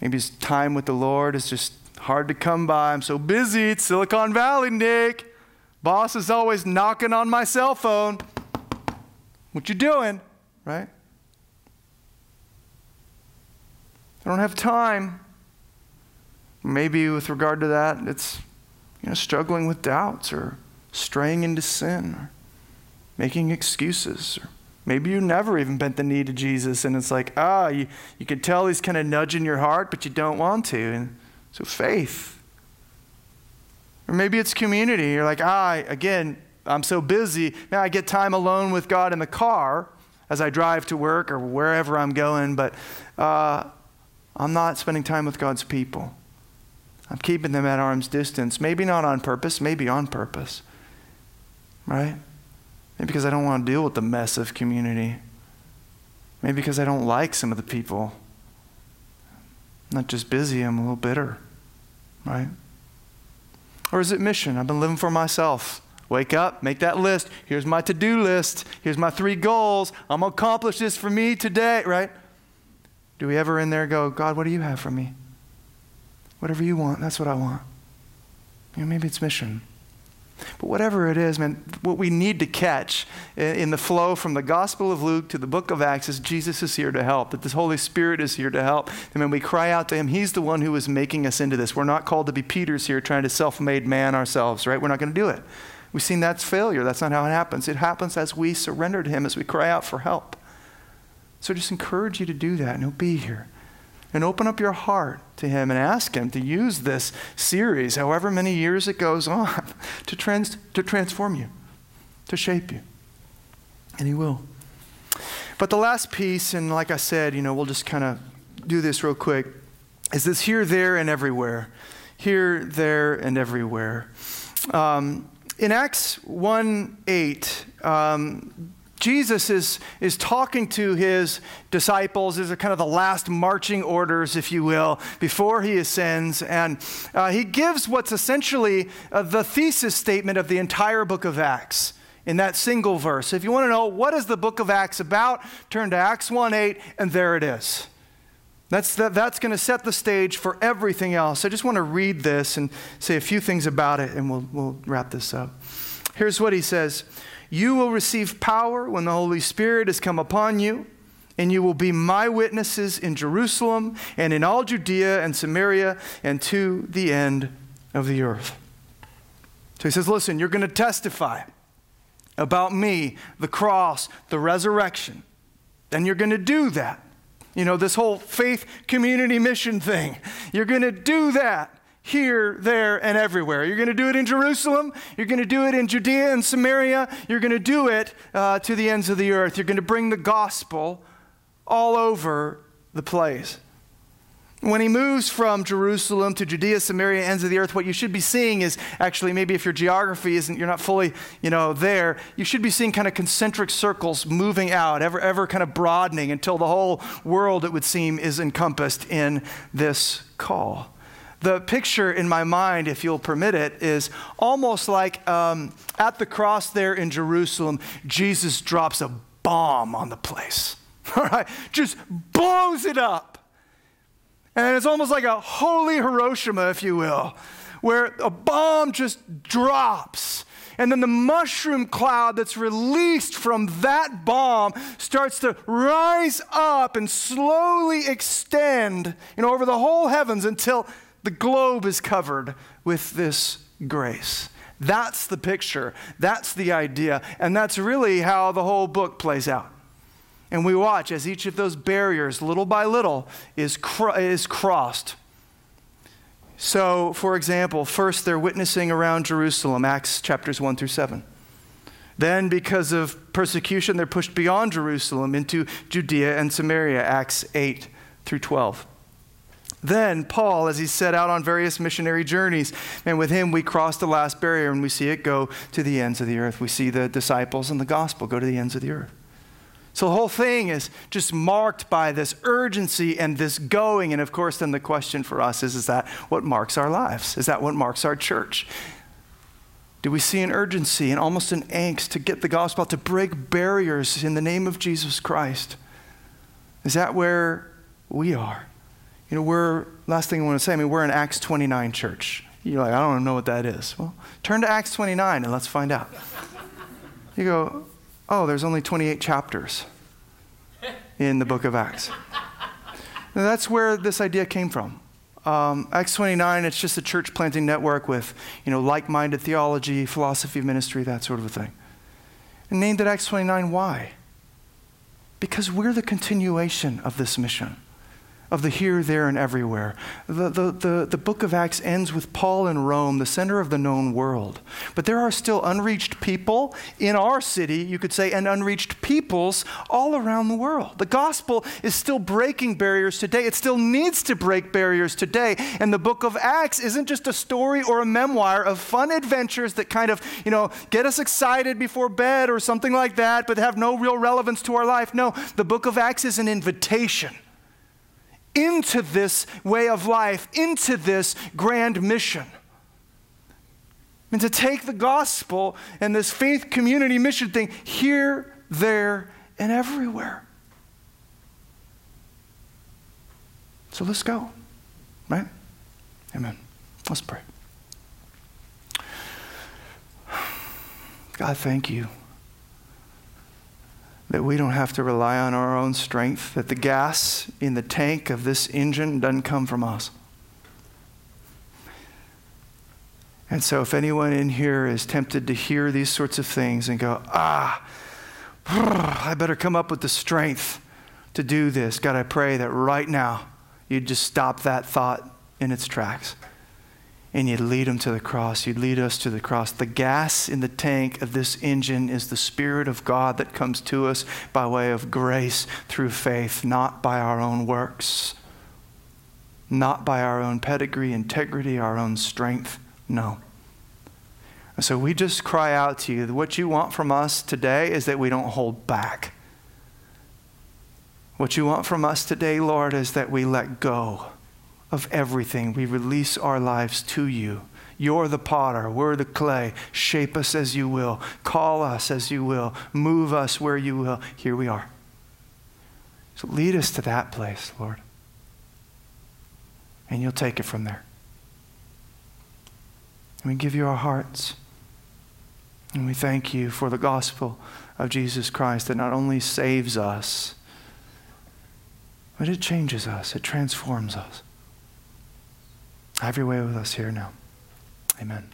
Maybe his time with the Lord is just hard to come by. I'm so busy. It's Silicon Valley, Nick. Boss is always knocking on my cell phone. What you doing, right? I don't have time. Maybe with regard to that, it's, you know, struggling with doubts or straying into sin or making excuses. Or maybe you never even bent the knee to Jesus, and it's like, ah, you, you can tell he's kind of nudging your heart, but you don't want to. And so faith. Or maybe it's community. You're like, ah, again, I'm so busy. Now I get time alone with God in the car as I drive to work or wherever I'm going, but uh, I'm not spending time with God's people. I'm keeping them at arm's distance. Maybe not on purpose, maybe on purpose, right? Maybe because I don't want to deal with the mess of community. Maybe because I don't like some of the people. I'm not just busy, I'm a little bitter, right? Or is it mission? I've been living for myself. Wake up, make that list. Here's my to-do list. Here's my three goals. I'm going to accomplish this for me today, right? Do we ever in there go, God, what do you have for me? Whatever you want, that's what I want. You know, maybe it's mission. But whatever it is, man, what we need to catch in the flow from the Gospel of Luke to the book of Acts is Jesus is here to help, that this Holy Spirit is here to help. And when we cry out to him, he's the one who is making us into this. We're not called to be Peters here trying to self-made man ourselves, right? We're not going to do it. We've seen that's failure. That's not how it happens. It happens as we surrender to him, as we cry out for help. So I just encourage you to do that, and he'll be here. And open up your heart to him and ask him to use this series, however many years it goes on, to trans to transform you, to shape you. And he will. But the last piece, and like I said, you know, we'll just kind of do this real quick, is this here, there, and everywhere. Here, there, and everywhere. Um, in Acts one eight, um, Jesus is, is talking to his disciples. These are kind of the last marching orders, if you will, before he ascends. And uh, he gives what's essentially uh, the thesis statement of the entire book of Acts in that single verse. If you want to know what is the book of Acts about, turn to Acts one eight, and there it is. That's, that, that's going to set the stage for everything else. I just want to read this and say a few things about it, and we'll, we'll wrap this up. Here's what he says. You will receive power when the Holy Spirit has come upon you, and you will be my witnesses in Jerusalem and in all Judea and Samaria and to the end of the earth. So he says, listen, you're going to testify about me, the cross, the resurrection, and you're going to do that. You know, this whole faith community mission thing, you're going to do that. Here, there, and everywhere. You're going to do it in Jerusalem. You're going to do it in Judea and Samaria. You're going to do it uh, to the ends of the earth. You're going to bring the gospel all over the place. When he moves from Jerusalem to Judea, Samaria, ends of the earth, what you should be seeing is actually, maybe if your geography isn't, you're not fully, you know, there, you should be seeing kind of concentric circles moving out, ever, ever kind of broadening until the whole world, it would seem, is encompassed in this call. The picture in my mind, if you'll permit it, is almost like um, at the cross there in Jerusalem, Jesus drops a bomb on the place, all right? Just blows it up. And it's almost like a holy Hiroshima, if you will, where a bomb just drops. And then the mushroom cloud that's released from that bomb starts to rise up and slowly extend, you know, over the whole heavens until the globe is covered with this grace. That's the picture. That's the idea. And that's really how the whole book plays out. And we watch as each of those barriers, little by little, is cro- is crossed. So, for example, first they're witnessing around Jerusalem, Acts chapters one through seven. Then, because of persecution, they're pushed beyond Jerusalem into Judea and Samaria, Acts eight through twelve. Then Paul, as he set out on various missionary journeys, and with him we cross the last barrier and we see it go to the ends of the earth. We see the disciples and the gospel go to the ends of the earth. So the whole thing is just marked by this urgency and this going. And of course, then the question for us is, is that what marks our lives? Is that what marks our church? Do we see an urgency and almost an angst to get the gospel out, to break barriers in the name of Jesus Christ? Is that where we are? You know, we're, last thing I want to say, I mean, we're an Acts twenty-nine church. You're like, I don't know what that is. Well, turn to Acts twenty-nine and let's find out. You go, oh, there's only twenty-eight chapters in the book of Acts. Now, that's where this idea came from. Um, Acts twenty-nine, it's just a church planting network with, you know, like-minded theology, philosophy, ministry, that sort of a thing. And named it Acts twenty-nine, why? Because we're the continuation of this mission, of the here, there, and everywhere. The, the, the, the book of Acts ends with Paul in Rome, the center of the known world. But there are still unreached people in our city, you could say, and unreached peoples all around the world. The gospel is still breaking barriers today. It still needs to break barriers today. And the book of Acts isn't just a story or a memoir of fun adventures that kind of, you know, get us excited before bed or something like that, but have no real relevance to our life. No, the book of Acts is an invitation into this way of life, into this grand mission. And to take the gospel and this faith community mission thing here, there, and everywhere. So let's go, right? Amen. Let's pray. God, thank you that we don't have to rely on our own strength, that the gas in the tank of this engine doesn't come from us. And so if anyone in here is tempted to hear these sorts of things and go, ah, I better come up with the strength to do this. God, I pray that right now you'd just stop that thought in its tracks and you'd lead them to the cross. You'd lead us to the cross. The gas in the tank of this engine is the Spirit of God that comes to us by way of grace through faith, not by our own works, not by our own pedigree, integrity, our own strength, no. And so we just cry out to you that what you want from us today is that we don't hold back. What you want from us today, Lord, is that we let go of everything. We release our lives to you. You're the potter. We're the clay. Shape us as you will. Call us as you will. Move us where you will. Here we are. So lead us to that place, Lord. And you'll take it from there. And we give you our hearts. And we thank you for the gospel of Jesus Christ that not only saves us, but it changes us. It transforms us. Have your way with us here now. Amen.